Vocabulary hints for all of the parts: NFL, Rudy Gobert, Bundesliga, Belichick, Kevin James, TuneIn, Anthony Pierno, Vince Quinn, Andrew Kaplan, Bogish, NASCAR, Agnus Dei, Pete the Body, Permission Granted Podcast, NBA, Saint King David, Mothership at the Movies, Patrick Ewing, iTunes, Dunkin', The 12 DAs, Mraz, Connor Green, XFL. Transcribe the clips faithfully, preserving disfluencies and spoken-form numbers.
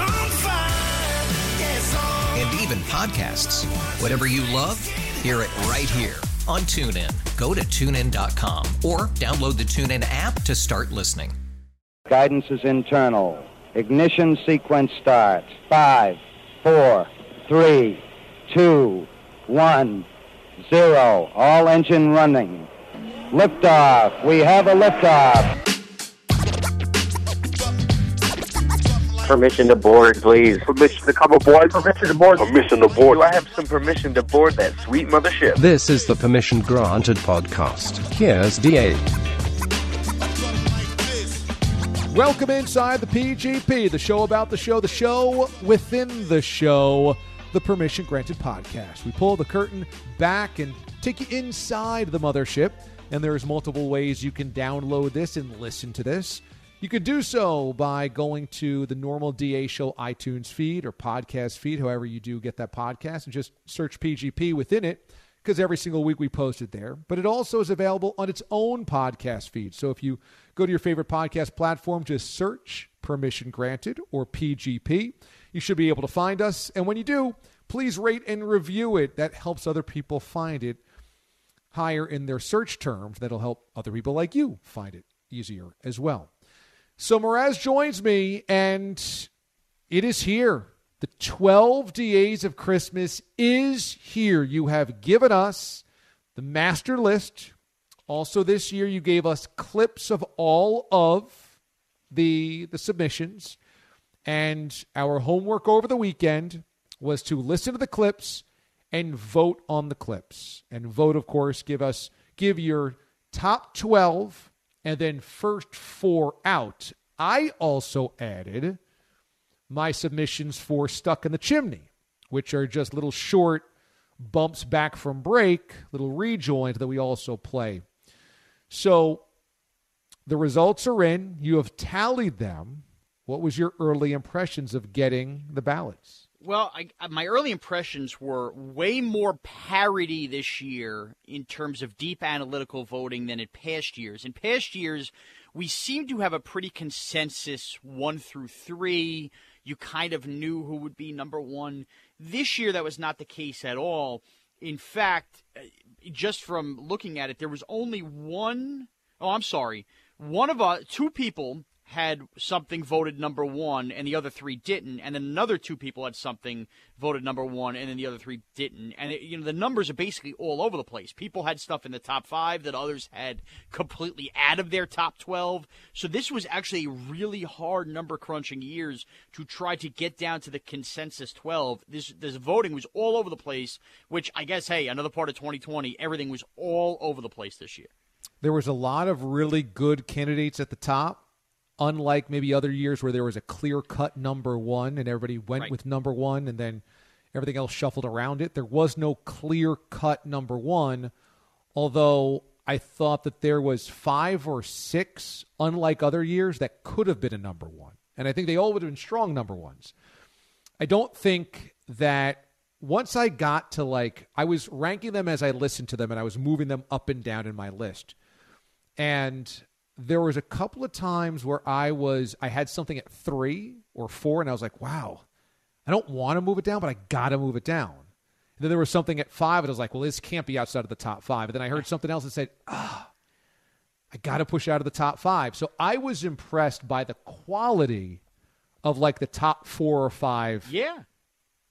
on fire. And even podcasts. Whatever you love, hear it right here on TuneIn. Go to tune in dot com or download the TuneIn app to start listening. Guidance is internal. Ignition sequence starts. Five, four, three, two, one, zero. All engine running. Liftoff. We have a liftoff. Permission to board, please. Permission to come aboard. Permission to board. Permission to board. Do I have some permission to board that sweet mothership? This is the Permission Granted Podcast. Here's D A. Welcome inside the P G P, the show about the show, the show within the show, the Permission Granted Podcast. We pull the curtain back and take you inside the mothership, and there's multiple ways you can download this and listen to this. You could do so by going to the normal D A Show iTunes feed or podcast feed, however you do get that podcast, and just search P G P within it, because every single week we post it there. But it also is available on its own podcast feed. So if you go to your favorite podcast platform, just search Permission Granted or P G P. You should be able to find us. And when you do, please rate and review it. That helps other people find it higher in their search terms. That'll help other people like you find it easier as well. So Mraz joins me, and it is here. The twelve D As of Christmas is here. You have given us the master list. Also this year, you gave us clips of all of the, the submissions. And our homework over the weekend was to listen to the clips and vote on the clips. And vote, of course, give us give your top twelve. And then first four out. I also added my submissions for Stuck in the Chimney, which are just little short bumps back from break, little rejoins that we also play. So the results are in. You have tallied them. What was your early impressions of getting the ballots? Well, I, my early impressions were way more parity this year in terms of deep analytical voting than in past years. In past years, we seemed to have a pretty consensus one through three. You kind of knew who would be number one. This year, that was not the case at all. In fact, just from looking at it, there was only one – oh, I'm sorry. One of us – two people – had something voted number one, and the other three didn't, and then another two people had something voted number one, and then the other three didn't. And, it, you know, the numbers are basically all over the place. People had stuff in the top five that others had completely out of their top twelve. So this was actually a really hard number-crunching years to try to get down to the consensus twelve. This this voting was all over the place, which I guess, hey, another part of twenty twenty, everything was all over the place this year. There was a lot of really good candidates at the top. Unlike maybe other years where there was a clear-cut number one and everybody went right with number one and then everything else shuffled around it, there was no clear-cut number one, although I thought that there was five or six, unlike other years, that could have been a number one. And I think they all would have been strong number ones. I don't think that once I got to like – I was ranking them as I listened to them and I was moving them up and down in my list. And – there was a couple of times where I was, I had something at three or four, and I was like, wow, I don't want to move it down, but I got to move it down. And then there was something at five, and I was like, well, this can't be outside of the top five. And then I heard something else and said, ah, oh, I got to push out of the top five. So I was impressed by the quality of like the top four or five yeah.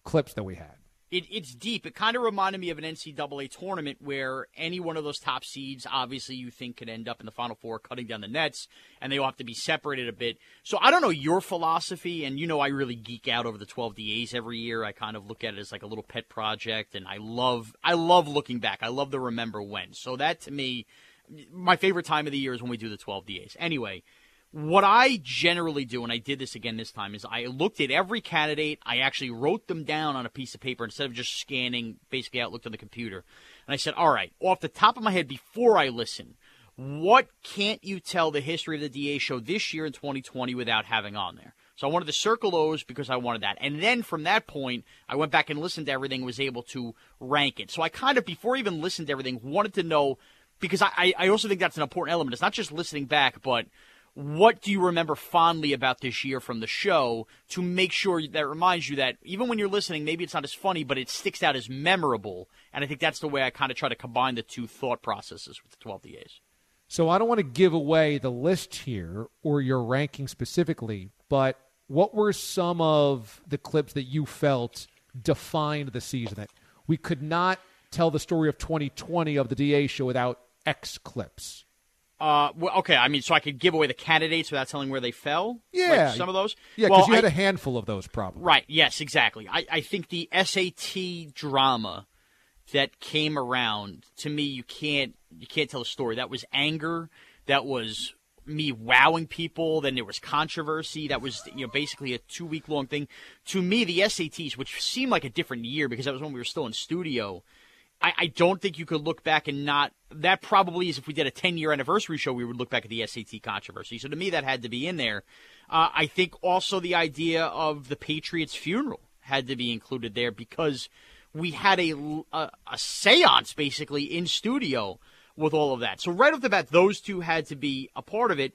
clips that we had. It, it's deep. It kind of reminded me of an N C double A tournament where any one of those top seeds, obviously, you think could end up in the Final Four, cutting down the nets, and they all have to be separated a bit. So I don't know your philosophy, and you know I really geek out over the twelve D As every year. I kind of look at it as like a little pet project, and I love I love looking back. I love the remember when. So that, to me, my favorite time of the year is when we do the twelve D As. Anyway, what I generally do, and I did this again this time, is I looked at every candidate. I actually wrote them down on a piece of paper instead of just scanning basically out, looked on the computer. And I said, all right, off the top of my head, before I listen, what can't you tell the history of the D A show this year in twenty twenty without having on there? So I wanted to circle those because I wanted that. And then from that point, I went back and listened to everything and was able to rank it. So I kind of, before I even listened to everything, wanted to know, because I, I also think that's an important element. It's not just listening back, but what do you remember fondly about this year from the show to make sure that reminds you that even when you're listening, maybe it's not as funny, but it sticks out as memorable. And I think that's the way I kind of try to combine the two thought processes with the twelve D As. So I don't want to give away the list here or your ranking specifically, but what were some of the clips that you felt defined the season? That we could not tell the story of twenty twenty of the D A show without X clips. Uh, well, okay, I mean, so I could give away the candidates without telling where they fell? Yeah. Like some of those? Yeah, because well, you I, had a handful of those probably. Right, yes, exactly. I, I think the S A T drama that came around, to me, you can't you can't tell a story. That was anger. That was me wowing people. Then there was controversy. That was, you know, basically a two-week-long thing. To me, the S A Ts, which seemed like a different year because that was when we were still in studio, I, I don't think you could look back and not – that probably is if we did a ten-year anniversary show, we would look back at the S A T controversy. So to me, that had to be in there. Uh, I think also the idea of the Patriots funeral had to be included there because we had a, a, a seance basically in studio with all of that. So right off the bat, those two had to be a part of it.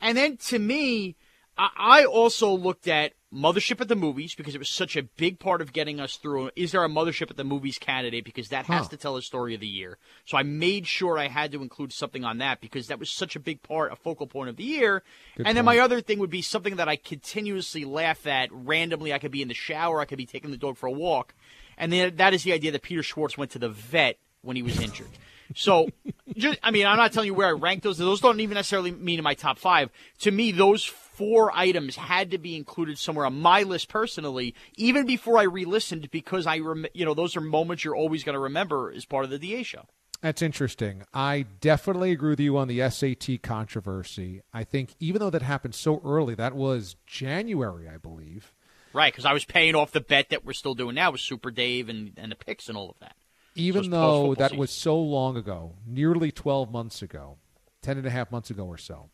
And then to me, I, I also looked at Mothership at the Movies, because it was such a big part of getting us through. Is there a Mothership at the Movies candidate? Because that has huh. to tell a story of the year. So I made sure I had to include something on that because that was such a big part, a focal point of the year. Good and point. Then my other thing would be something that I continuously laugh at randomly. I could be in the shower. I could be taking the dog for a walk. And then that is the idea that Peter Schwartz went to the vet when he was injured. So, just, I mean, I'm not telling you where I rank those. Those don't even necessarily mean in my top five. To me, those four items had to be included somewhere on my list personally, even before I re-listened, because I, rem- you know, those are moments you're always going to remember as part of the D A show. That's interesting. I definitely agree with you on the S A T controversy. I think even though that happened so early, that was January, I believe. Right, because I was paying off the bet that we're still doing now with Super Dave and, and the picks and all of that. Even so though that season was so long ago, nearly twelve months ago, ten and a half months ago or so,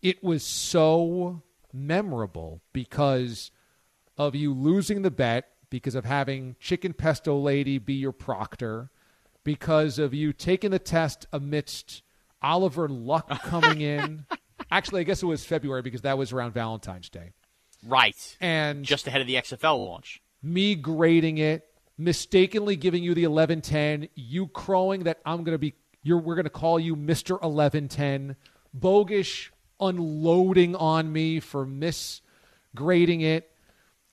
it was so memorable because of you losing the bet, because of having Chicken Pesto Lady be your proctor, because of you taking the test amidst Oliver Luck coming in. Actually, I guess it was February because that was around Valentine's Day. Right. And just ahead of the X F L launch. Me grading it. Mistakenly giving you the eleven ten, you crowing that I'm going to be, you're, we're going to call you Mister eleven ten, Bogish unloading on me for misgrading it.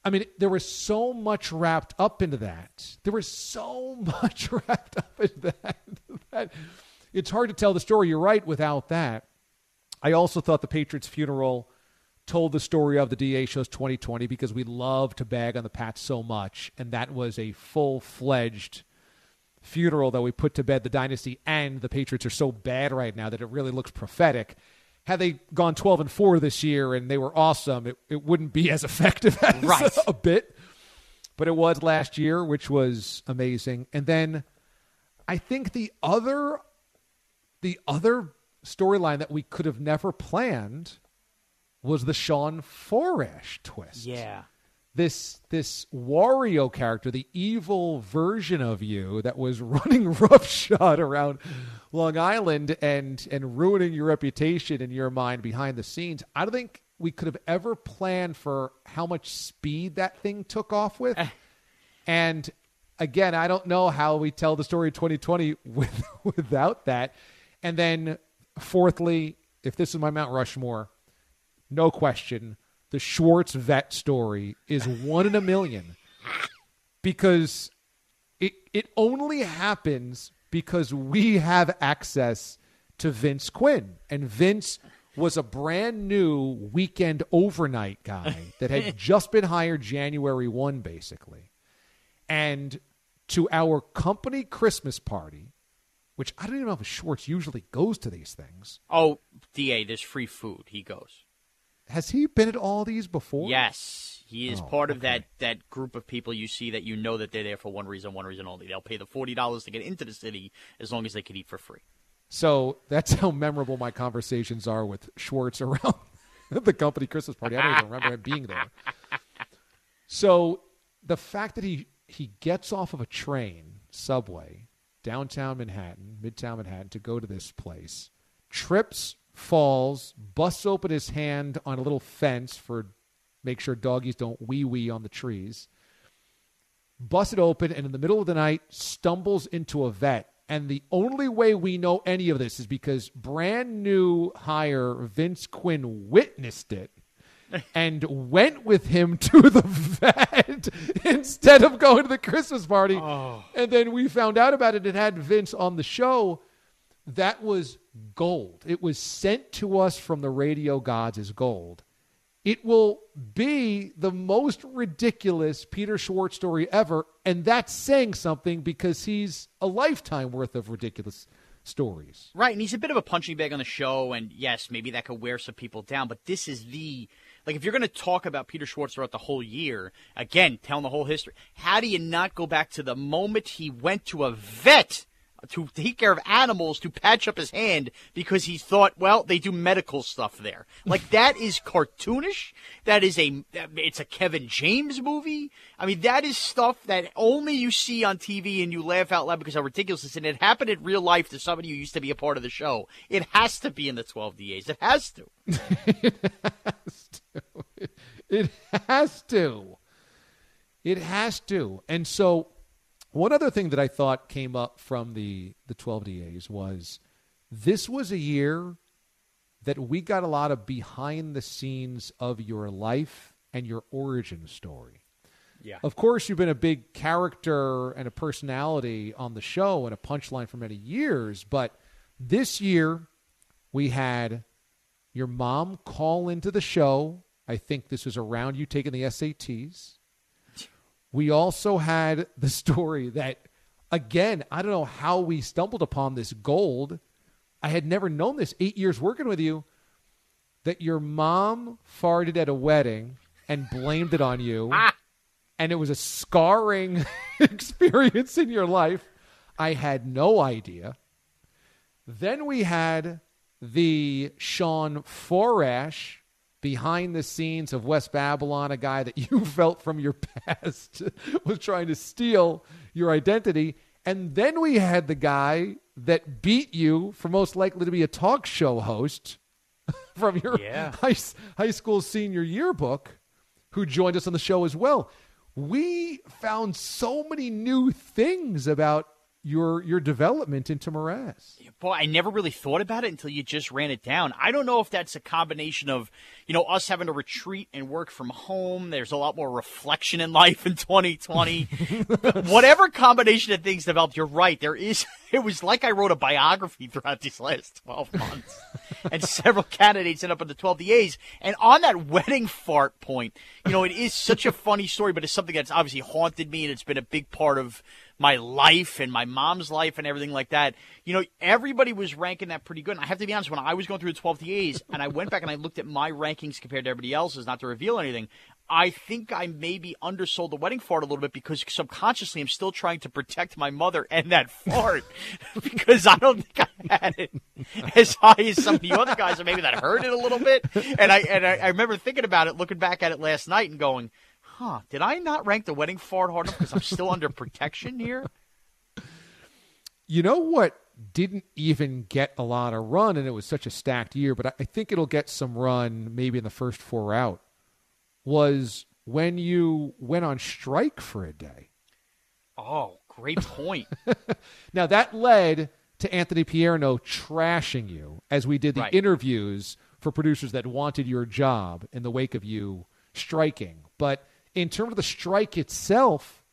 I mean, there was so much wrapped up into that. There was so much wrapped up in that, that it's hard to tell the story. You're right without that. I also thought the Patriots funeral told the story of the D A shows twenty twenty because we love to bag on the Pats so much, and that was a full-fledged funeral that we put to bed the dynasty, and the Patriots are so bad right now that it really looks prophetic. Had they gone twelve and four this year and they were awesome, it, it wouldn't be as effective as right. a bit, but it was last year, which was amazing. And then I think the other the other storyline that we could have never planned was the Sean Forash twist. Yeah. This this Wario character, the evil version of you that was running roughshod around Long Island and, and ruining your reputation in your mind behind the scenes. I don't think we could have ever planned for how much speed that thing took off with. And, again, I don't know how we tell the story of twenty twenty with, without that. And then, fourthly, if this is my Mount Rushmore, no question, the Schwartz vet story is one in a million. because it it only happens because we have access to Vince Quinn. And Vince was a brand new weekend overnight guy that had just been hired January first, basically. And to our company Christmas party, which I don't even know if Schwartz usually goes to these things. Oh, D A, there's free food. He goes. Has he been at all these before? Yes. He is oh, part of okay. that, that group of people you see that you know that they're there for one reason, one reason only. They'll pay the forty dollars to get into the city as long as they can eat for free. So that's how memorable my conversations are with Schwartz around the company Christmas party. I don't even remember him being there. So the fact that he, he gets off of a train, subway, downtown Manhattan, midtown Manhattan, to go to this place, trips, falls, busts open his hand on a little fence for make sure doggies don't wee-wee on the trees, busts it open, and in the middle of the night stumbles into a vet. And the only way we know any of this is because brand new hire Vince Quinn witnessed it and went with him to the vet instead of going to the Christmas party. Oh. And then we found out about it and had Vince on the show. That was gold. It was sent to us from the radio gods as gold. It will be the most ridiculous Peter Schwartz story ever, and that's saying something because he's a lifetime worth of ridiculous stories. Right, and he's a bit of a punching bag on the show, and yes, maybe that could wear some people down, but this is the – like if you're going to talk about Peter Schwartz throughout the whole year, again, telling the whole history, how do you not go back to the moment he went to a vet to take care of animals to patch up his hand because he thought, well, they do medical stuff there. Like, that is cartoonish. That is a, it's a Kevin James movie. I mean, that is stuff that only you see on T V and you laugh out loud because how ridiculous it is. And it happened in real life to somebody who used to be a part of the show. It has to be in the twelve D As. It has to. It has to. It has to. It has to. And so, one other thing that I thought came up from the, the twelve D As was this was a year that we got a lot of behind the scenes of your life and your origin story. Yeah. Of course, you've been a big character and a personality on the show and a punchline for many years, but this year we had your mom call into the show. I think this was around you taking the S A Ts. We also had the story that, again, I don't know how we stumbled upon this gold. I had never known this eight years working with you, that your mom farted at a wedding and blamed it on you. Ah. And it was a scarring experience in your life. I had no idea. Then we had the Sean Forash behind the scenes of West Babylon, a guy that you felt from your past was trying to steal your identity. And then we had the guy that beat you for most likely to be a talk show host from your yeah. high, high school senior yearbook, who joined us on the show as well. We found so many new things about your your development into Mraz. Boy, I never really thought about it until you just ran it down. I don't know if that's a combination of, you know, us having to retreat and work from home. There's a lot more reflection in life in twenty twenty. Whatever combination of things developed, you're right. There is. It was like I wrote a biography throughout these last twelve months. And several candidates end up in the twelve D As. And on that wedding fart point, you know, it is such a funny story, but it's something that's obviously haunted me, and it's been a big part of my life and my mom's life and everything like that. You know, everybody was ranking that pretty good. And I have to be honest, when I was going through the twelve D As and I went back and I looked at my rankings compared to everybody else's, not to reveal anything, I think I maybe undersold the wedding fart a little bit because subconsciously I'm still trying to protect my mother and that fart because I don't think I had it as high as some of the other guys, or maybe that hurt it a little bit. And I and I, I remember thinking about it, looking back at it last night and going, huh, did I not rank the wedding fart hard enough because I'm still under protection here? You know what didn't even get a lot of run, and it was such a stacked year, but I think it'll get some run maybe in the first four out, was when you went on strike for a day. Oh, great point. Now, that led to Anthony Pierno trashing you as we did the right. interviews for producers that wanted your job in the wake of you striking. But in terms of the strike itself,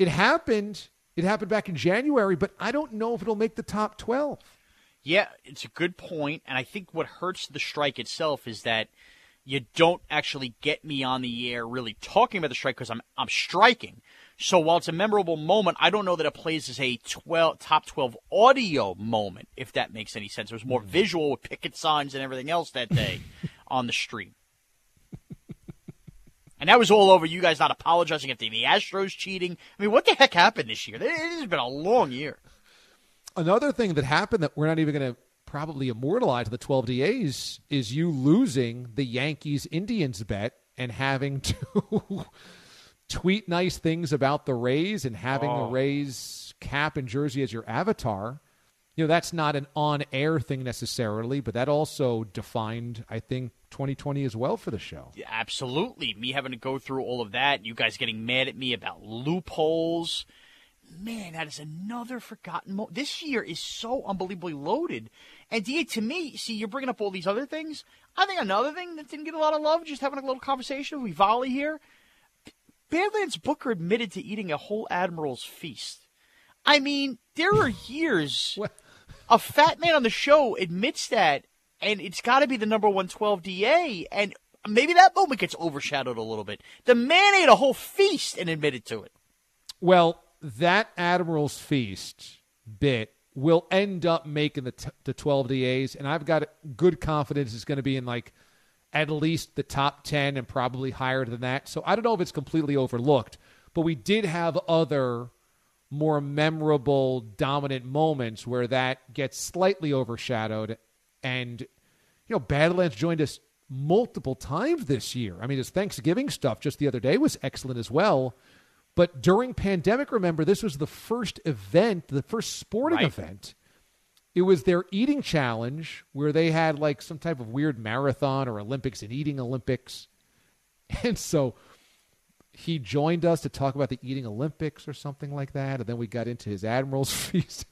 It happened. It happened back in January, but I don't know if it'll make the top twelve. Yeah, it's a good point, and I think what hurts the strike itself is that you don't actually get me on the air really talking about the strike because I'm I'm striking. So while it's a memorable moment, I don't know that it plays as a twelve top twelve audio moment, if that makes any sense. It was more visual with picket signs and everything else that day on the street. And that was all over you guys not apologizing after the Astros cheating. I mean, what the heck happened this year? It has been a long year. Another thing that happened that we're not even going to probably immortalize the twelve D As is you losing the Yankees-Indians bet and having to tweet nice things about the Rays and having oh. the Rays cap and jersey as your avatar. You know, that's not an on-air thing necessarily, but that also defined, I think, twenty twenty as well for the show. Yeah, absolutely. Me having to go through all of that, you guys getting mad at me about loopholes. Man, that is another forgotten moment. This year is so unbelievably loaded. And, D A, to me, see, you're bringing up all these other things. I think another thing that didn't get a lot of love, just having a little conversation, we volley here. Badlands Booker admitted to eating a whole Admiral's Feast. I mean, there are years a fat man on the show admits that, and it's got to be the number one twelve D A, and maybe that moment gets overshadowed a little bit. The man ate a whole feast and admitted to it. Well, that Admiral's Feast bit will end up making the, t- the twelve D As, and I've got good confidence it's going to be in, like, at least the top ten and probably higher than that. So I don't know if it's completely overlooked, but we did have other more memorable, dominant moments where that gets slightly overshadowed. And, you know, Badlands joined us multiple times this year. I mean, his Thanksgiving stuff just the other day was excellent as well. But during pandemic, remember, this was the first event, the first sporting right. event. It was their eating challenge where they had like some type of weird marathon or Olympics and eating Olympics. And so he joined us to talk about the eating Olympics or something like that. And then we got into his Admiral's Feast.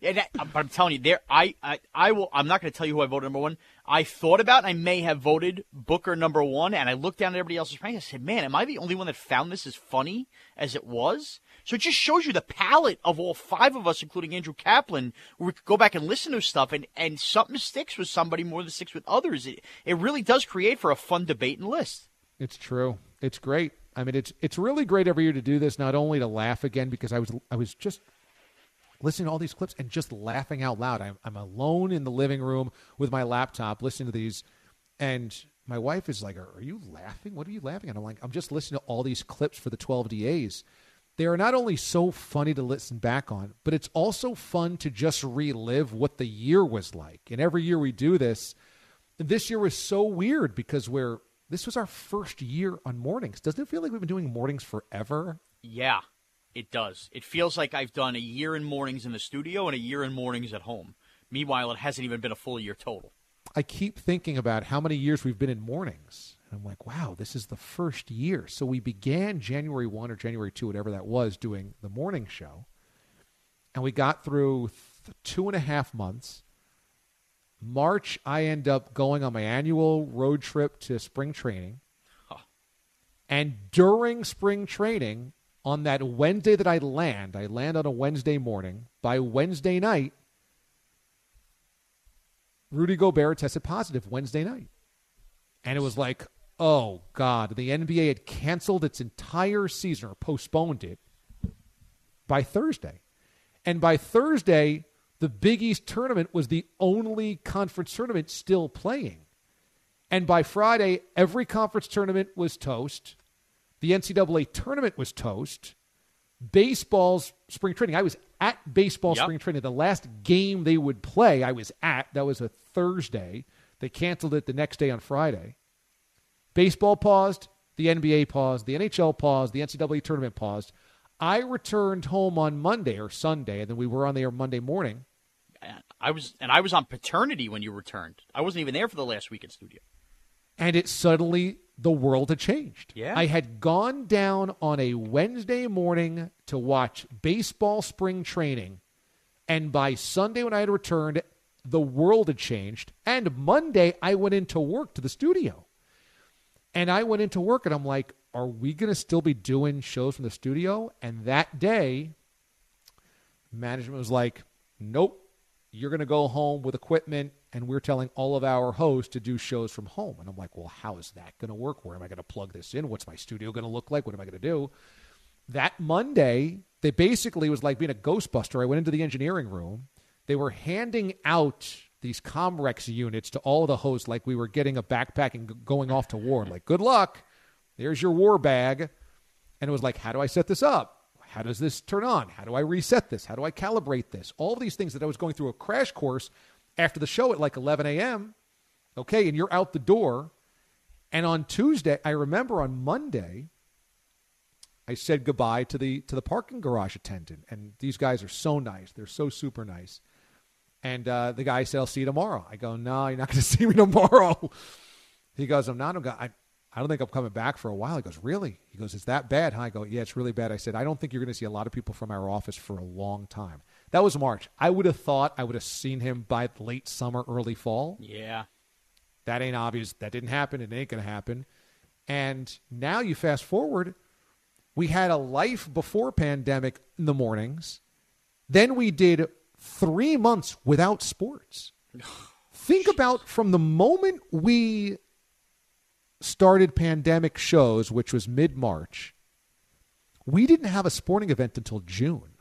Yeah, that, but I'm telling you, there, I, I, I will. I'm not going to tell you who I voted number one. I thought about, and I may have voted Booker number one, and I looked down at everybody else's rank. I said, "Man, am I the only one that found this as funny as it was?" So it just shows you the palette of all five of us, including Andrew Kaplan, where we could go back and listen to stuff, and, and something sticks with somebody more than sticks with others. It it really does create for a fun debate and list. It's true. It's great. I mean, it's it's really great every year to do this, not only to laugh again, because I was I was just. listening to all these clips and just laughing out loud. I'm, I'm alone in the living room with my laptop listening to these. And my wife is like, are you laughing? What are you laughing at? I'm like, I'm just listening to all these clips for the twelve D As. They are not only so funny to listen back on, but it's also fun to just relive what the year was like. And every year we do this. This year was so weird because we're, this was our first year on mornings. Doesn't it feel like we've been doing mornings forever? Yeah. It does. It feels like I've done a year in mornings in the studio and a year in mornings at home. Meanwhile, it hasn't even been a full year total. I keep thinking about how many years we've been in mornings. And I'm like, wow, this is the first year. So we began January first or January second, whatever that was, doing the morning show. And we got through th- two and a half months. March, I end up going on my annual road trip to spring training. Huh. And during spring training, on that Wednesday that I land, I land on a Wednesday morning. By Wednesday night, Rudy Gobert tested positive Wednesday night. And it was like, oh, God. The N B A had canceled its entire season or postponed it by Thursday. And by Thursday, the Big East tournament was the only conference tournament still playing. And by Friday, every conference tournament was toast. The N C double A tournament was toast. Baseball's spring training. I was at baseball yep. spring training. The last game they would play, I was at. That was a Thursday. They canceled it the next day on Friday. Baseball paused. The N B A paused. The N H L paused. The N C double A tournament paused. I returned home on Monday or Sunday, and then we were on the air Monday morning. I was, and I was on paternity when you returned. I wasn't even there for the last week in studio. And it suddenly, the world had changed. Yeah. I had gone down on a Wednesday morning to watch baseball spring training. And by Sunday when I had returned, the world had changed. And Monday, I went into work to the studio. And I went into work and I'm like, are we going to still be doing shows from the studio? And that day, management was like, nope, you're going to go home with equipment, and we're telling all of our hosts to do shows from home. And I'm like, well, how is that going to work? Where am I going to plug this in? What's my studio going to look like? What am I going to do? That Monday, they basically was like being a Ghostbuster. I went into the engineering room. They were handing out these Comrex units to all the hosts like we were getting a backpack and going off to war. Like, good luck. There's your war bag. And it was like, how do I set this up? How does this turn on? How do I reset this? How do I calibrate this? All these things that I was going through a crash course after the show at like eleven a.m. Okay, and you're out the door. And on Tuesday, I remember on Monday, I said goodbye to the to the parking garage attendant. And these guys are so nice. They're so super nice. And uh, the guy said, I'll see you tomorrow. I go, no, you're not going to see me tomorrow. He goes, I'm not. I'm gonna, I, I don't think I'm coming back for a while. He goes, really? He goes, it's that bad, huh? I go, yeah, it's really bad. I said, I don't think you're going to see a lot of people from our office for a long time. That was March. I would have thought I would have seen him by late summer, early fall. Yeah. That ain't obvious. That didn't happen. It ain't going to happen. And now you fast forward. We had a life before pandemic in the mornings. Then we did three months without sports. Think about from the moment we started pandemic shows, which was mid-March, we didn't have a sporting event until June.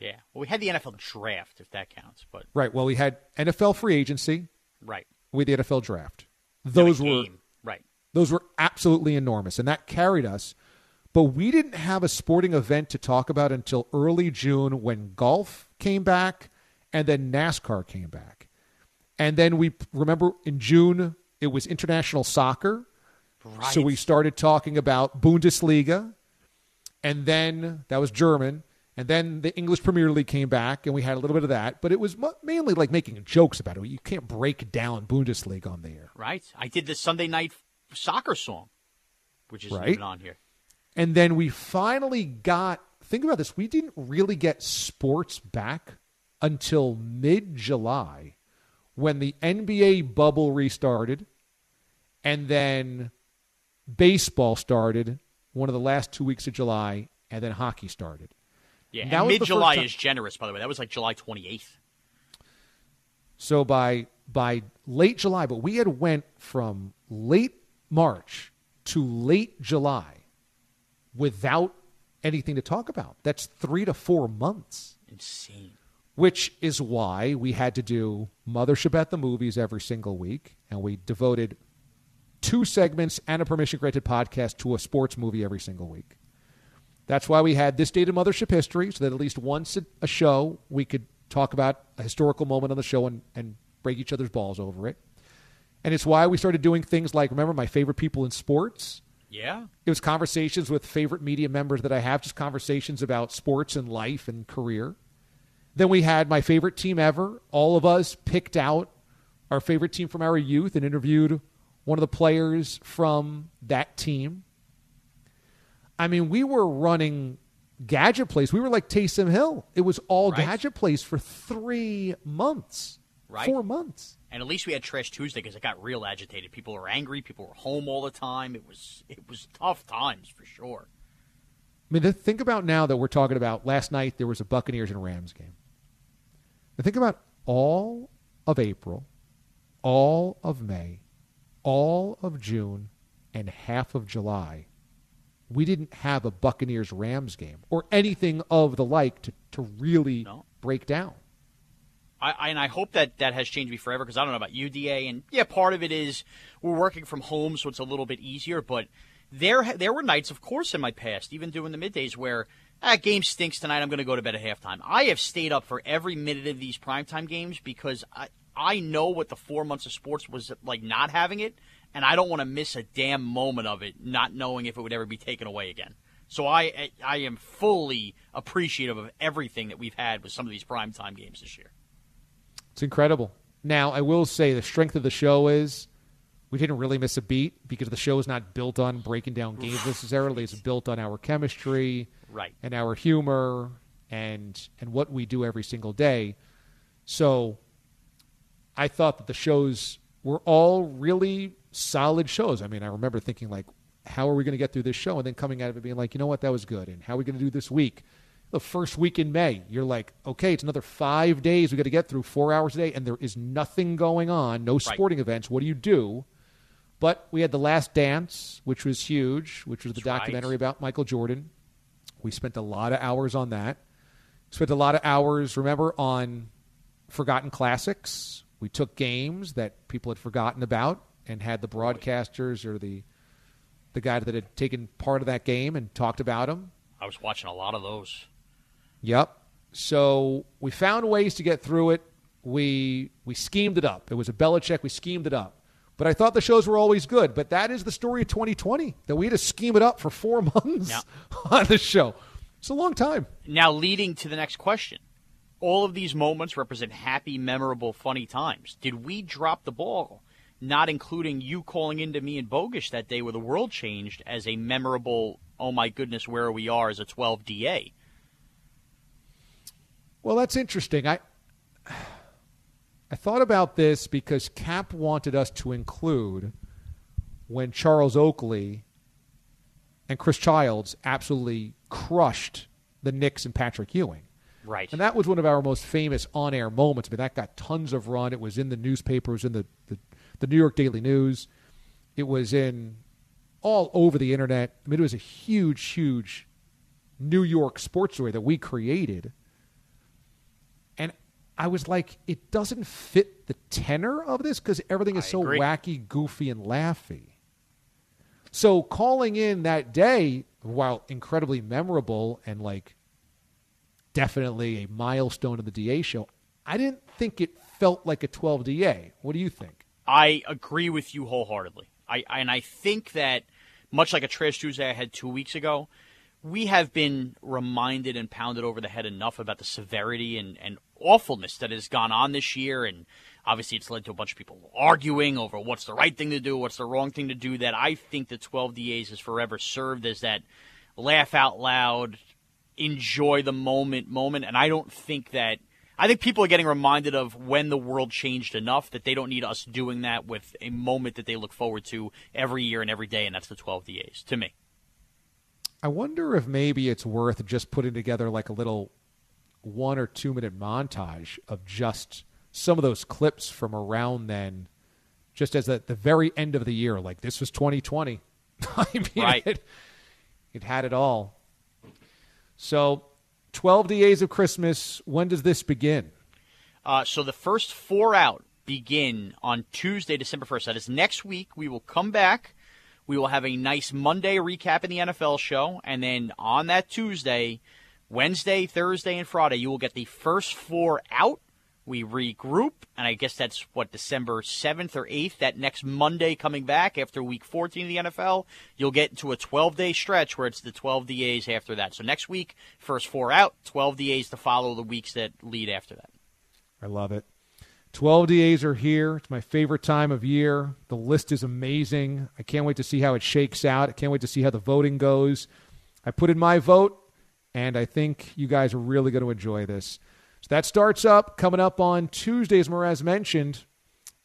Yeah. Well, we had the N F L draft, if that counts. But right. Well, we had N F L free agency. Right. With the N F L draft. Those were, right. Those were absolutely enormous, and that carried us. But we didn't have a sporting event to talk about until early June when golf came back and then NASCAR came back. And then we remember in June, it was international soccer. Right. So we started talking about Bundesliga. And then that was German. And then the English Premier League came back and we had a little bit of that. But it was mainly like making jokes about it. You can't break down Bundesliga on the air. Right. I did the Sunday night soccer song, which isn't right. even on here. And then we finally got, think about this, we didn't really get sports back until mid-July when the N B A bubble restarted and then baseball started one of the last two weeks of July and then hockey started. Yeah, and and mid-July is generous, by the way. That was like July twenty-eighth. So by by late July, but we had went from late March to late July without anything to talk about. That's three to four months. Insane. Which is why we had to do Mothership at the Movies every single week, and we devoted two segments and a Permission Granted podcast to a sports movie every single week. That's why we had This Day in Mothership History, so that at least once a show we could talk about a historical moment on the show and, and break each other's balls over it. And it's why we started doing things like, remember, my favorite people in sports? Yeah. It was conversations with favorite media members that I have, just conversations about sports and life and career. Then we had my favorite team ever. All of us picked out our favorite team from our youth and interviewed one of the players from that team. I mean, we were running gadget plays. We were like Taysom Hill. It was all right. gadget plays for three months, right. four months. And at least we had Trash Tuesday because it got real agitated. People were angry. People were home all the time. It was it was tough times for sure. I mean, think about now that we're talking about last night there was a Buccaneers and Rams game. Now think about all of April, all of May, all of June, and half of July. We didn't have a Buccaneers-Rams game or anything of the like to, to really no. break down. I, and I hope that that has changed me forever because I don't know about you, D A. And, yeah, part of it is we're working from home, so it's a little bit easier. But there there were nights, of course, in my past, even doing the middays, where that ah, game stinks tonight. I'm going to go to bed at halftime. I have stayed up for every minute of these primetime games because I, I know what the four months of sports was like not having it, and I don't want to miss a damn moment of it, not knowing if it would ever be taken away again. So I, I am fully appreciative of everything that we've had with some of these primetime games this year. It's incredible. Now, I will say the strength of the show is we didn't really miss a beat because the show is not built on breaking down games necessarily. It's built on our chemistry right. and our humor and and what we do every single day. So I thought that the shows were all really solid shows. I mean, I remember thinking like, how are we going to get through this show? And then coming out of it being like, you know what, that was good. And how are we going to do this week? The first week in May, you're like, okay, it's another five days. We got to get through four hours a day, and there is nothing going on, no sporting right. events. What do you do? But we had The Last Dance, which was huge, which was the That's documentary right. about Michael Jordan. We spent a lot of hours on that. Spent a lot of hours, remember, on forgotten classics. We took games that people had forgotten about and had the broadcasters or the the guy that had taken part of that game and talked about them. I was watching a lot of those. Yep. So we found ways to get through it. We we schemed it up. It was a Belichick. We schemed it up. But I thought the shows were always good. But that is the story of twenty twenty, that we had to scheme it up for four months now, on the show. It's a long time. Now, leading to the next question. All of these moments represent happy, memorable, funny times. Did we drop the ball, not including you calling in to me and Bogish that day where the world changed as a memorable, oh my goodness, where we are as a twelve D A? Well, that's interesting. I I thought about this because Cap wanted us to include when Charles Oakley and Chris Childs absolutely crushed the Knicks and Patrick Ewing. Right. And that was one of our most famous on-air moments. I mean, that got tons of run. It was in the newspaper. It was in the, the, the New York Daily News. It was in all over the internet. I mean, it was a huge, huge New York sports story that we created. And I was like, it doesn't fit the tenor of this because everything is I so agree. wacky, goofy, and laughy. So calling in that day, while incredibly memorable and like definitely a milestone of the D A show, I didn't think it felt like a twelve D A. What do you think? I agree with you wholeheartedly. I, and I think that, much like a Trash Tuesday I had two weeks ago, we have been reminded and pounded over the head enough about the severity and, and awfulness that has gone on this year. And obviously it's led to a bunch of people arguing over what's the right thing to do, what's the wrong thing to do, that I think the twelve D As has forever served as that laugh out loud, enjoy the moment moment. And I don't think that I think people are getting reminded of when the world changed enough that they don't need us doing that with a moment that they look forward to every year and every day, and that's the twelve D As, to me. I wonder if maybe it's worth just putting together like a little one- or two-minute montage of just some of those clips from around then, just as at the very end of the year, like this was twenty twenty. I mean, right. it, it had it all. So twelve D As of Christmas, when does this begin? Uh, so the first four out begin on Tuesday, December first. That is next week. We will come back. We will have a nice Monday recap in the N F L show. And then on that Tuesday, Wednesday, Thursday, and Friday, you will get the first four out. We regroup, and I guess that's, what, December seventh or eighth, that next Monday coming back after Week fourteen of the N F L, you'll get into a twelve-day stretch where it's the twelve D As after that. So next week, first four out, twelve D As to follow the weeks that lead after that. I love it. twelve D As are here. It's my favorite time of year. The list is amazing. I can't wait to see how it shakes out. I can't wait to see how the voting goes. I put in my vote, and I think you guys are really going to enjoy this. So that starts up, coming up on Tuesday, as Mraz mentioned.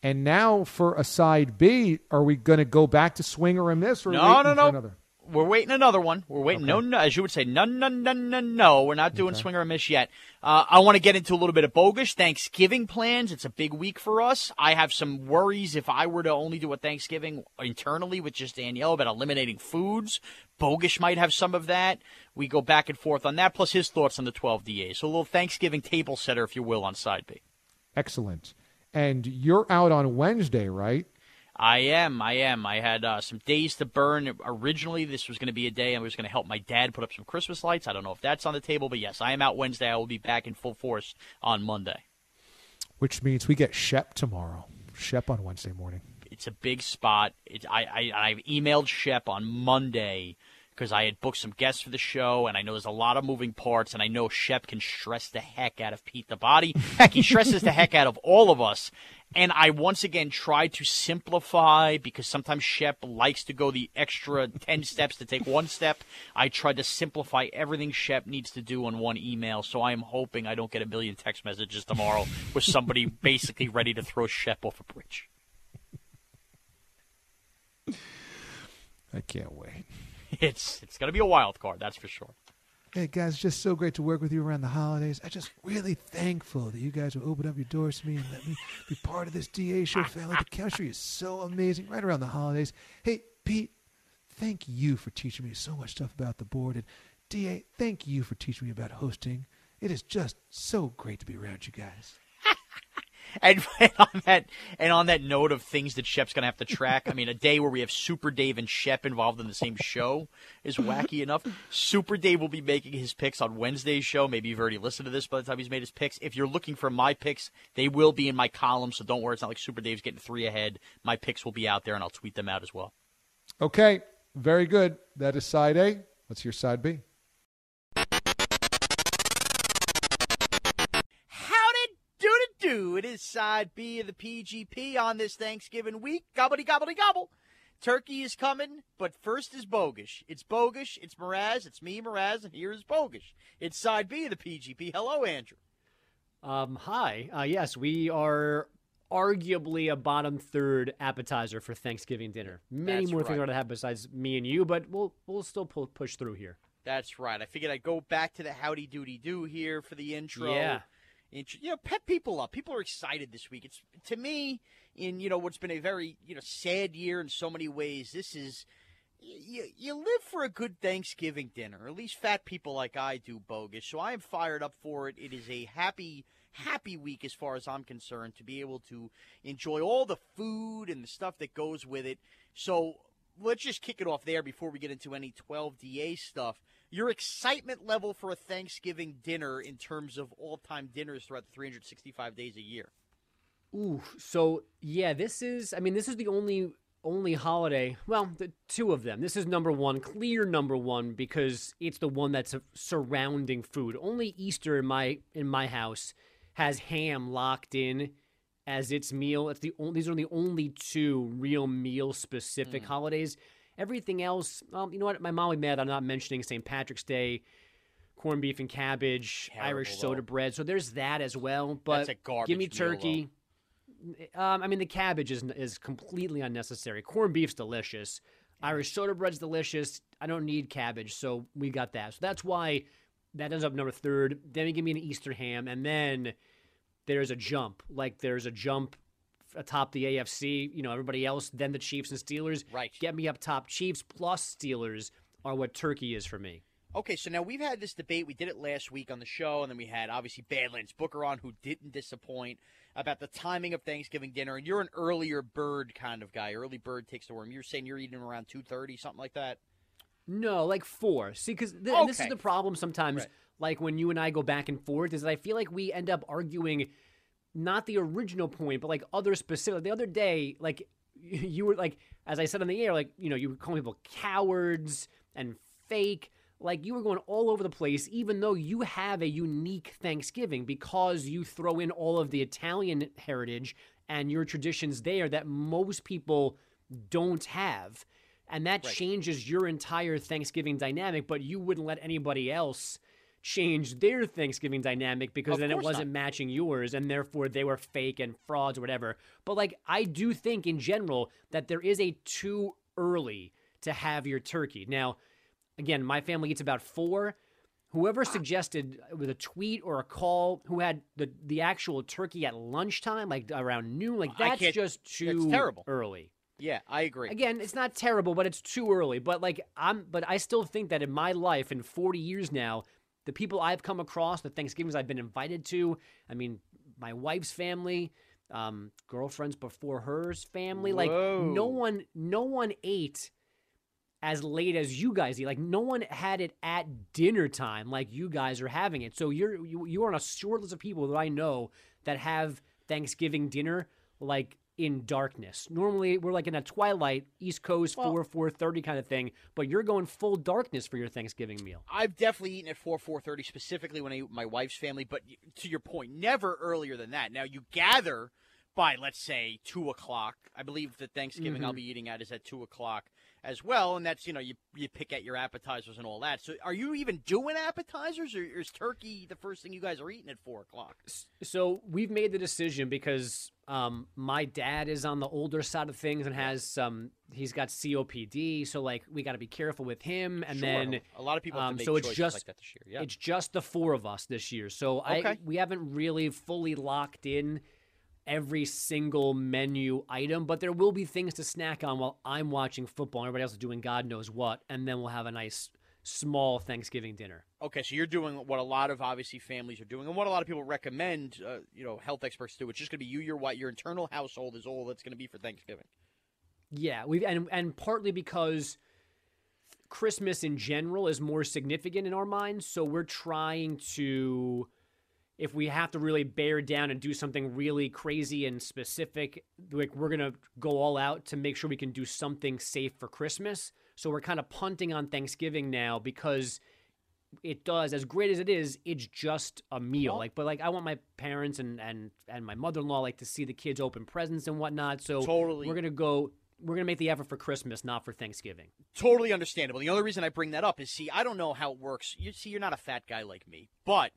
And now for a side B, are we going to go back to swing or a miss? Or no, no, no. Another? We're waiting another one. We're waiting. Okay. No, no, as you would say, no, no, no, no, no. We're not doing okay. swing or a miss yet. Uh, I want to get into a little bit of Bogish Thanksgiving plans. It's a big week for us. I have some worries if I were to only do a Thanksgiving internally with just Danielle about eliminating foods. Bogish might have some of that. We go back and forth on that, plus his thoughts on the twelve D As. So a little Thanksgiving table setter, if you will, on side B. Excellent. And you're out on Wednesday, right? I am. I am. I had uh, some days to burn. Originally, this was going to be a day I was going to help my dad put up some Christmas lights. I don't know if that's on the table, but yes, I am out Wednesday. I will be back in full force on Monday. Which means we get Shep tomorrow. Shep on Wednesday morning. It's a big spot. It, I, I, I've emailed Shep on Monday because I had booked some guests for the show, and I know there's a lot of moving parts, and I know Shep can stress the heck out of Pete the Body. Heck, he stresses the heck out of all of us. And I once again tried to simplify because sometimes Shep likes to go the extra ten steps to take one step. I tried to simplify everything Shep needs to do on one email, so I am hoping I don't get a million text messages tomorrow with somebody basically ready to throw Shep off a bridge. I can't wait. It's it's going to be a wild card, that's for sure. Hey, guys, it's just so great to work with you around the holidays. I'm just really thankful that you guys will open up your doors to me and let me be part of this D A show family. The chemistry is so amazing right around the holidays. Hey, Pete, thank you for teaching me so much stuff about the board. And D A, thank you for teaching me about hosting. It is just so great to be around you guys. And, and on that, and on that note of things that Shep's gonna have to track, I mean, a day where we have Super Dave and Shep involved in the same show is wacky enough. Super Dave will be making his picks on Wednesday's show. Maybe you've already listened to this by the time he's made his picks. If you're looking for my picks, they will be in my column, so don't worry. It's not like Super Dave's getting three ahead. My picks will be out there, and I'll tweet them out as well. Okay, very good. That is side A. Let's hear side B. It is side B of the P G P on this Thanksgiving week. Gobbly, gobbly, gobble. Turkey is coming, but first is Bogish. It's Bogish, it's Mraz, it's me, Mraz, and here is Bogish. It's side B of the P G P. Hello, Andrew. Um, hi. Uh, yes, we are arguably a bottom third appetizer for Thanksgiving dinner. Many That's more right. things are going to have besides me and you, but we'll we'll still pull, push through here. That's right. I figured I'd go back to the howdy doody do here for the intro. Yeah. You know, pep people up. People are excited this week. It's to me, in you know what's been a very you know sad year in so many ways. This is you, you live for a good Thanksgiving dinner, or at least fat people like I do, Bogish. So I am fired up for it. It is a happy, happy week as far as I'm concerned to be able to enjoy all the food and the stuff that goes with it. So let's just kick it off there before we get into any twelve D A stuff. Your excitement level for a Thanksgiving dinner in terms of all-time dinners throughout the three hundred sixty-five days a year. Ooh, so yeah, this is, I mean, this is the only only holiday, well, the two of them. This is number one, clear number one, because it's the one that's surrounding food. Only Easter in my in my house has ham locked in as its meal. It's the only, these are the only two real meal-specific mm. holidays. Everything else, um, you know what? My mom would be mad I'm not mentioning Saint Patrick's Day, corned beef and cabbage, Terrible, Irish soda though. bread. So there's that as well. But That's a give me turkey. Um, I mean, the cabbage is is completely unnecessary. Corned beef's delicious. Irish soda bread's delicious. I don't need cabbage, so we got that. So that's why that ends up number third. Then you give me an Easter ham, and then there's a jump. Like there's a jump. Atop the A F C, you know, everybody else, then the Chiefs and Steelers. Right. Get me up top. Chiefs plus Steelers are what turkey is for me. Okay, so now we've had this debate. We did it last week on the show, and then we had, obviously, Badlands Booker on, who didn't disappoint, about the timing of Thanksgiving dinner. And you're an earlier bird kind of guy. Early bird takes the worm. You're saying you're eating around two thirty, something like that? No, like four. See, because th- okay. this is the problem sometimes, right. like when you and I go back and forth, is that I feel like we end up arguing – not the original point, but like other specific. The other day, like you were like, as I said on the air, like, you know, you were calling people cowards and fake. Like you were going all over the place, even though you have a unique Thanksgiving because you throw in all of the Italian heritage and your traditions there that most people don't have. And that right. changes your entire Thanksgiving dynamic, but you wouldn't let anybody else change their Thanksgiving dynamic because of then it wasn't not. matching yours, and therefore they were fake and frauds or whatever. But like, I do think in general that there is a too early to have your turkey. Now, again, my family eats about four. Whoever suggested with a tweet or a call who had the, the actual turkey at lunchtime, like around noon, like that's just too terrible. early. Yeah, I agree. Again, it's not terrible, but it's too early. But like, I'm, but I still think that in my life, in forty years now, the people I've come across, the Thanksgivings I've been invited to, I mean, my wife's family, um, girlfriends before her's family, Whoa. like no one, no one ate as late as you guys eat. Like no one had it at dinner time like you guys are having it. So you're you, you're on a short list of people that I know that have Thanksgiving dinner like in darkness. Normally we're like in a twilight, East Coast, well, four, four thirty kind of thing, but you're going full darkness for your Thanksgiving meal. I've definitely eaten at four, four thirty specifically when I eat with my wife's family, but to your point, never earlier than that. Now you gather by, let's say, two o'clock. I believe the Thanksgiving mm-hmm. I'll be eating at is at two o'clock as well, and that's, you know, you you pick at your appetizers and all that. So are you even doing appetizers, or is turkey the first thing you guys are eating at four o'clock? So we've made the decision because – Um, my dad is on the older side of things and has some, he's got C O P D. So like, we got to be careful with him. And sure. then a lot of people, have to make um, so it's just, like that this year. Yeah. It's just the four of us this year. So okay. I, we haven't really fully locked in every single menu item, but there will be things to snack on while I'm watching football and everybody else is doing God knows what. And then we'll have a nice small Thanksgiving dinner. Okay, so you're doing what a lot of, obviously, families are doing and what a lot of people recommend, uh, you know, health experts do. It's just going to be you, your wife, your internal household is all that's going to be for Thanksgiving. Yeah, we've and, and partly because Christmas in general is more significant in our minds, so we're trying to, if we have to really bear down and do something really crazy and specific, like we're going to go all out to make sure we can do something safe for Christmas. So we're kind of punting on Thanksgiving now because it does, as great as it is, it's just a meal. Like, but like, I want my parents and and, and my mother-in-law like to see the kids open presents and whatnot. So totally. we're gonna go. We're gonna make the effort for Christmas, not for Thanksgiving. Totally understandable. The only reason I bring that up is, see, I don't know how it works. You see, you're not a fat guy like me, but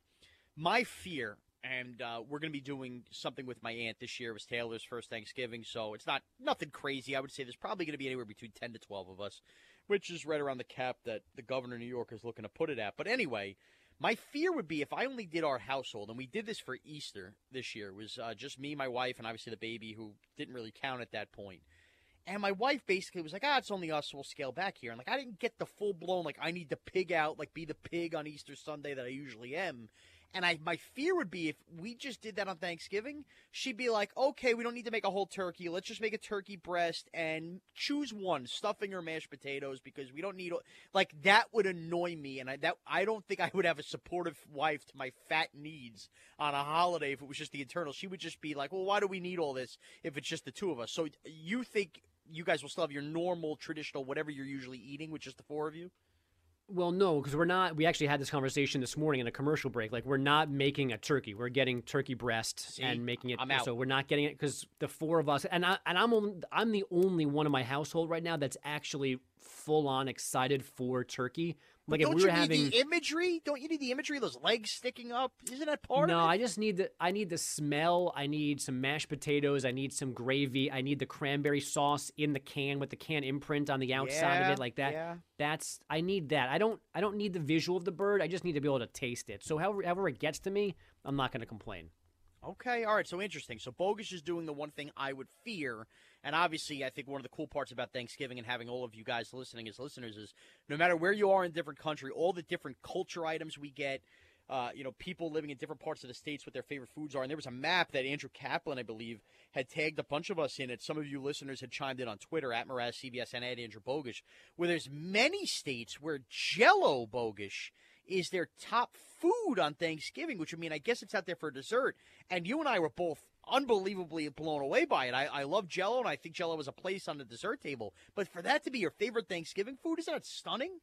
my fear. And uh, we're going to be doing something with my aunt this year. It was Taylor's first Thanksgiving, so it's not nothing crazy. I would say there's probably going to be anywhere between ten to twelve of us, which is right around the cap that the governor of New York is looking to put it at. But anyway, my fear would be if I only did our household, and we did this for Easter this year. It was uh, just me, my wife, and obviously the baby, who didn't really count at that point. And my wife basically was like, ah, it's only us, so we'll scale back here. And, like, I didn't get the full-blown, like, I need to pig out, like, be the pig on Easter Sunday that I usually am. And I, my fear would be if we just did that on Thanksgiving, she'd be like, okay, we don't need to make a whole turkey. Let's just make a turkey breast and choose one, stuffing or mashed potatoes, because we don't need – like that would annoy me. And I, that, I don't think I would have a supportive wife to my fat needs on a holiday if it was just the internal. She would just be like, well, why do we need all this if it's just the two of us? So you think you guys will still have your normal, traditional, whatever you're usually eating with just the four of you? Well, no, because we're not – we actually had this conversation this morning in a commercial break. Like, we're not making a turkey. We're getting turkey breast See, and making it – so we're not getting it because the four of us – and I and I'm only, I'm the only one in my household right now that's actually full-on excited for turkey. Like, but if don't we were you having, need the imagery? Don't you need the imagery of those legs sticking up? Isn't that part no, of it? No, I just need the – I need the smell. I need some mashed potatoes. I need some gravy. I need the cranberry sauce in the can with the can imprint on the outside yeah, of it like that. Yeah. That's – I need that. I don't I don't need the visual of the bird. I just need to be able to taste it. So however, however it gets to me, I'm not going to complain. Okay, all right, so interesting. So Bogish is doing the one thing I would fear, and obviously I think one of the cool parts about Thanksgiving and having all of you guys listening as listeners is no matter where you are in a different country, all the different culture items we get, uh, you know, people living in different parts of the states, what their favorite foods are. And there was a map that Andrew Kaplan, I believe, had tagged a bunch of us in it. Some of you listeners had chimed in on Twitter, at Mraz, C B S, and at Andrew Bogish, where there's many states where Jell-O Bogish is their top food on Thanksgiving, which, I mean, I guess it's out there for dessert. And you and I were both unbelievably blown away by it. I, I love Jell-O, and I think Jell-O is a place on the dessert table. But for that to be your favorite Thanksgiving food, isn't that stunning?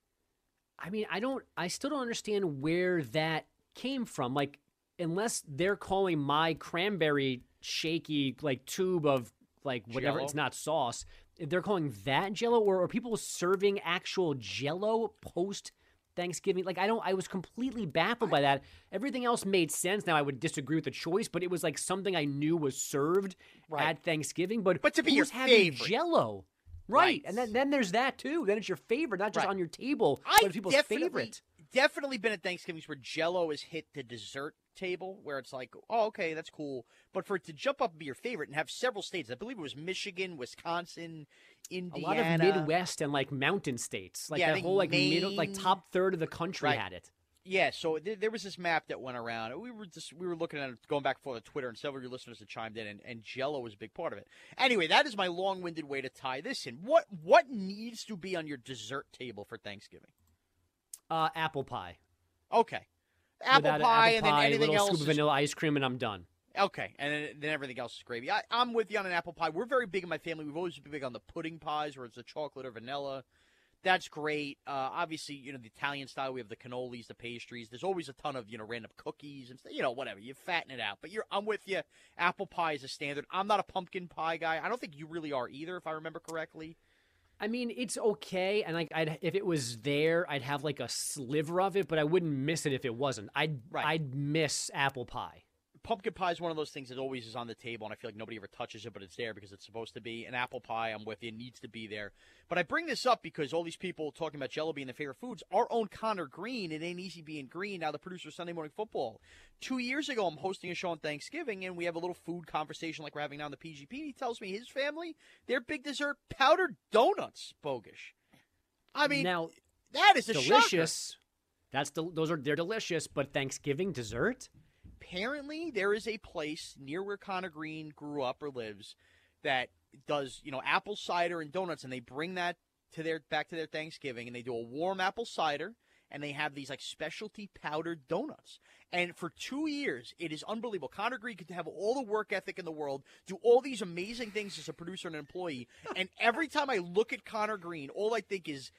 I mean, I don't – I still don't understand where that came from. Like, unless they're calling my cranberry shaky, like, tube of, like, whatever Jell-O. It's not sauce, they're calling that Jell-O, or are people serving actual Jell-O post Thanksgiving? Like, I don't, I was completely baffled by that. Everything else made sense. Now, I would disagree with the choice, but it was like something I knew was served right. at Thanksgiving. But, but to be your favorite. Jell-O. Right. right. And then, then there's that too. Then it's your favorite, not just right. on your table, but it's people's definitely, favorite. Definitely been at Thanksgivings where Jell-O has hit the dessert table where it's like, oh, okay, that's cool. But for it to jump up and be your favorite and have several states, I believe it was Michigan, Wisconsin, Indiana. A lot of Midwest and, like, mountain states. Like, yeah, that whole, like, Maine, middle, like, top third of the country right. had it. Yeah, so th- there was this map that went around. We were just we were looking at it going back and forth on Twitter, and several of your listeners had chimed in, and, and Jell-O was a big part of it. Anyway, that is my long-winded way to tie this in. What what needs to be on your dessert table for Thanksgiving? Uh, apple pie. Okay. Apple Without pie, an apple and pie, then anything else. A little scoop of vanilla ice cream, and I'm done. Okay, and then everything else is gravy. I, I'm with you on an apple pie. We're very big in my family. We've always been big on the pudding pies, where it's the chocolate or vanilla. That's great. Uh, obviously, you know, the Italian style, we have the cannolis, the pastries. There's always a ton of, you know, random cookies and, you know, whatever. You fatten it out. But you're, I'm with you. Apple pie is a standard. I'm not a pumpkin pie guy. I don't think you really are either, if I remember correctly. I mean, it's okay, and like, I'd, if it was there, I'd have like a sliver of it, but I wouldn't miss it if it wasn't. I'd, right. I'd miss apple pie. pumpkin pie is one of those things that always is on the table, and I feel like nobody ever touches it, but it's there because it's supposed to be. An apple pie, I'm with you, it needs to be there. But I bring this up because all these people talking about Jello being their favorite foods, our own Connor Green, it ain't easy being green, now the producer of Sunday Morning Football. Two years ago, I'm hosting a show on Thanksgiving, and we have a little food conversation like we're having now on the P G P, and he tells me his family, their big dessert, powdered donuts, Bogish. I mean, now, that is a delicious. Shocker. That's del- those are they're delicious, but Thanksgiving dessert? Apparently, there is a place near where Connor Green grew up or lives that does, you know, apple cider and donuts, and they bring that to their back to their Thanksgiving, and they do a warm apple cider, and they have these like specialty powdered donuts. And for two years, it is unbelievable. Connor Green could have all the work ethic in the world, do all these amazing things as a producer and an employee, and every time I look at Connor Green, all I think is,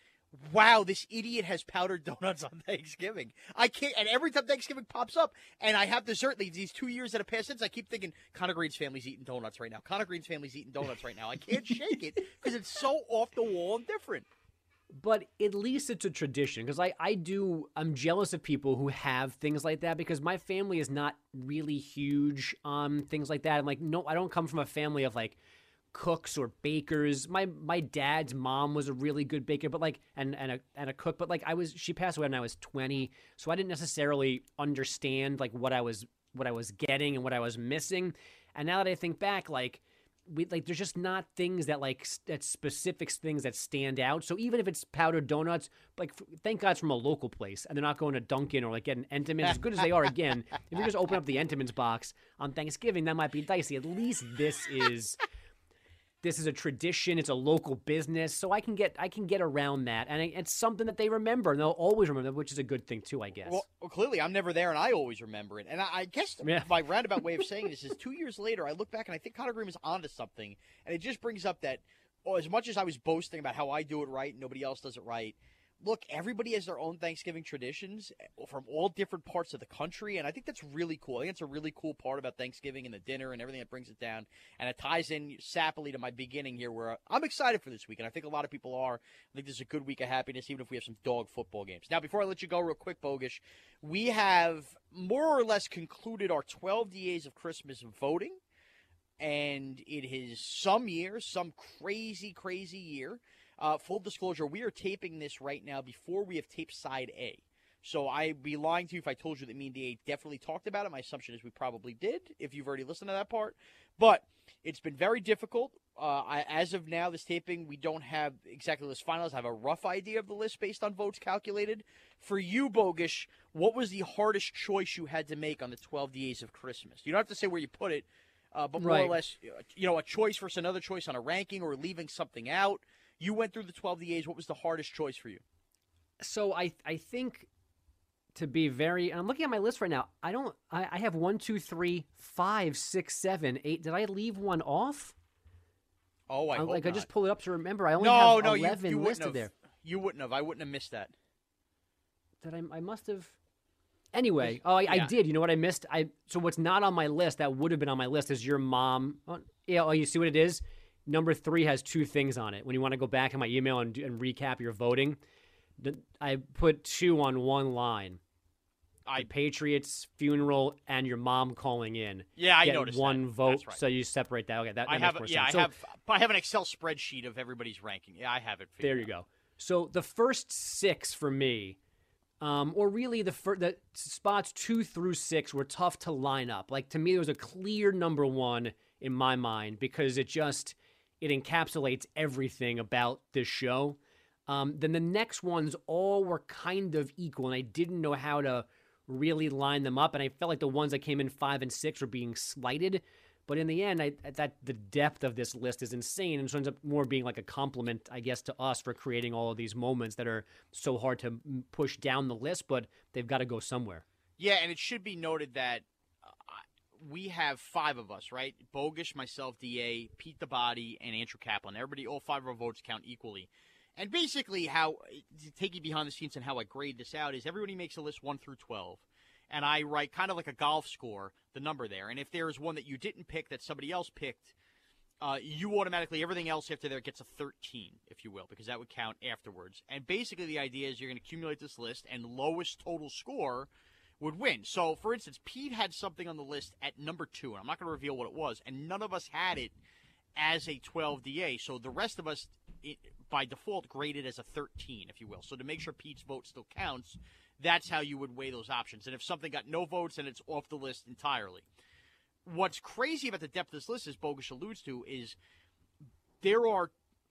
wow, this idiot has powdered donuts on Thanksgiving. I can't, and every time Thanksgiving pops up and I have dessert, these two years that have passed since, I keep thinking, Connor Green's family's eating donuts right now. Connor Green's family's eating donuts right now. I can't shake it because it's so off the wall and different. But at least it's a tradition, because I, I do, I'm jealous of people who have things like that, because my family is not really huge on um, things like that. I'm like, no, I don't come from a family of like, cooks or bakers. My my dad's mom was a really good baker, but like and and a and a cook. But like I was, she passed away when I was twenty, so I didn't necessarily understand like what I was what I was getting and what I was missing. And now that I think back, like we like there's just not things that like that specific things that stand out. So even if it's powdered donuts, like thank God it's from a local place, and they're not going to Dunkin' or like getting Entenmann's as good as they are. Again, if you just open up the Entenmann's box on Thanksgiving, that might be dicey. At least this is. This is a tradition. It's a local business, so I can get I can get around that, and it's something that they remember, and they'll always remember, which is a good thing too, I guess. Well, clearly, I'm never there, and I always remember it. And I, I guess yeah. my roundabout way of saying this is, two years later, I look back, and I think Connor Green was onto something, and it just brings up that, oh, as much as I was boasting about how I do it right, and nobody else does it right. Look, everybody has their own Thanksgiving traditions from all different parts of the country, and I think that's really cool. I think it's a really cool part about Thanksgiving and the dinner and everything that brings it down, and it ties in sappily to my beginning here where I'm excited for this week, and I think a lot of people are. I think this is a good week of happiness, even if we have some dog football games. Now, before I let you go real quick, Bogish, we have more or less concluded our twelve D As of Christmas voting, and it is some year, some crazy, crazy year. Uh, full disclosure, we are taping this right now before we have taped side A. So I'd be lying to you if I told you that me and D A definitely talked about it. My assumption is we probably did, if you've already listened to that part. But it's been very difficult. Uh, I, as of now, this taping, we don't have exactly the list finals. I have a rough idea of the list based on votes calculated. For you, Bogish, what was the hardest choice you had to make on the twelve D As of Christmas? You don't have to say where you put it, uh, but more right. or less, you know, a choice versus another choice on a ranking or leaving something out. You went through the twelve D As. What was the hardest choice for you? So I I think, to be very, and I'm looking at my list right now. I don't. I, I have one, two, three, five, six, seven, eight. Did I leave one off? Oh, I, I hope like not. I just pull it up to remember. I only no, have no, eleven you, you listed have, there. You wouldn't have. I wouldn't have missed that. That I I must have. Anyway, oh, I, yeah. I did. You know what I missed? I so what's not on my list that would have been on my list is your mom. Oh, yeah. Oh, you see what it is. Number three has two things on it. When you want to go back in my email and, and recap your voting, I put two on one line. I Patriots funeral and your mom calling in. Yeah, I noticed one that. vote, right. So you separate that. Okay, that, that I have. Makes more yeah, sense. I so, have. I have an Excel spreadsheet of everybody's ranking. Yeah, I have it. There you out. go. So the first six for me, um, or really the fir- the spots two through six were tough to line up. Like to me, there was a clear number one in my mind because it just. It encapsulates everything about this show. Um, then the next ones all were kind of equal, and I didn't know how to really line them up, and I felt like the ones that came in five and six were being slighted. But in the end, I, that the depth of this list is insane, and so it ends up more being like a compliment, I guess, to us for creating all of these moments that are so hard to push down the list, but they've got to go somewhere. Yeah, and it should be noted that we have five of us, right? Bogish, myself, D A, Pete the Body, and Andrew Kaplan. Everybody, all five of our votes count equally. And basically how, to take you behind the scenes and how I grade this out, is everybody makes a list one through twelve. And I write kind of like a golf score, the number there. And if there is one that you didn't pick that somebody else picked, uh, you automatically, everything else after there gets a thirteen, if you will, because that would count afterwards. And basically the idea is you're going to accumulate this list, and lowest total score would win. So, for instance, Pete had something on the list at number two, and I'm not going to reveal what it was, and none of us had it as a twelve D A. So the rest of us, it, by default, graded as a thirteen, if you will. So to make sure Pete's vote still counts, that's how you would weigh those options. And if something got no votes, then it's off the list entirely. What's crazy about the depth of this list, as Bogish alludes to, is there are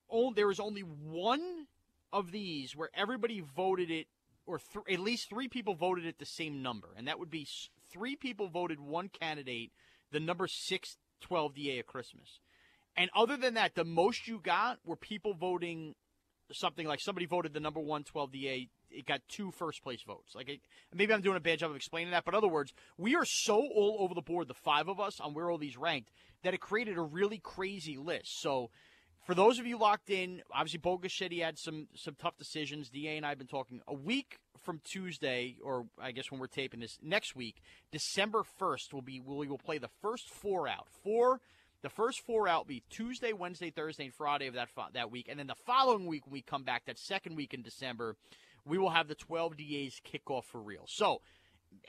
only, there is only one of these where everybody voted it, or th- at least three people voted it the same number. And that would be three people voted one candidate, the number six twelve D A of Christmas. And other than that, the most you got were people voting something like somebody voted the number one twelve D A. It got two first-place votes. Like, it, maybe I'm doing a bad job of explaining that, but in other words, we are so all over the board, the five of us, on where all these ranked, that it created a really crazy list. So for those of you locked in, obviously Bogish said he had some some tough decisions. D A and I have been talking a week from Tuesday, or I guess when we're taping this, next week, December first, will be we will play the first four out. Four The first four out will be Tuesday, Wednesday, Thursday, and Friday of that fo- that week. And then the following week when we come back, that second week in December, we will have the twelve D As kickoff for real. So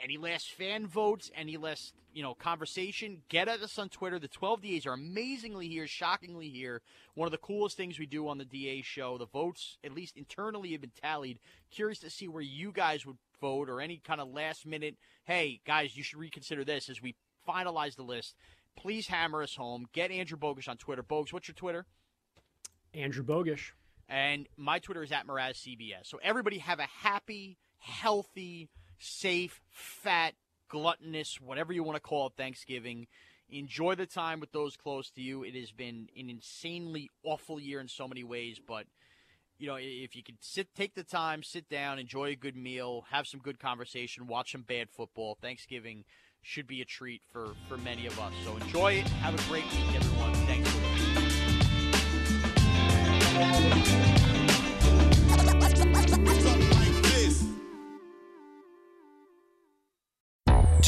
any last fan votes, any last, you know, conversation, get at us on Twitter. The twelve D As are amazingly here, shockingly here. One of the coolest things we do on the D A show. The votes, at least internally, have been tallied. Curious to see where you guys would vote or any kind of last minute, hey, guys, you should reconsider this as we finalize the list. Please hammer us home. Get Andrew Bogish on Twitter. Bogues, what's your Twitter? Andrew Bogish. And my Twitter is at Mraz C B S. So everybody have a happy, healthy, safe, fat, gluttonous, whatever you want to call it, Thanksgiving. Enjoy the time with those close to you. It has been an insanely awful year in so many ways, but you know, if you can sit, take the time, sit down, enjoy a good meal, have some good conversation, watch some bad football. Thanksgiving should be a treat for, for many of us. So enjoy it. Have a great week, everyone. Thanks for listening.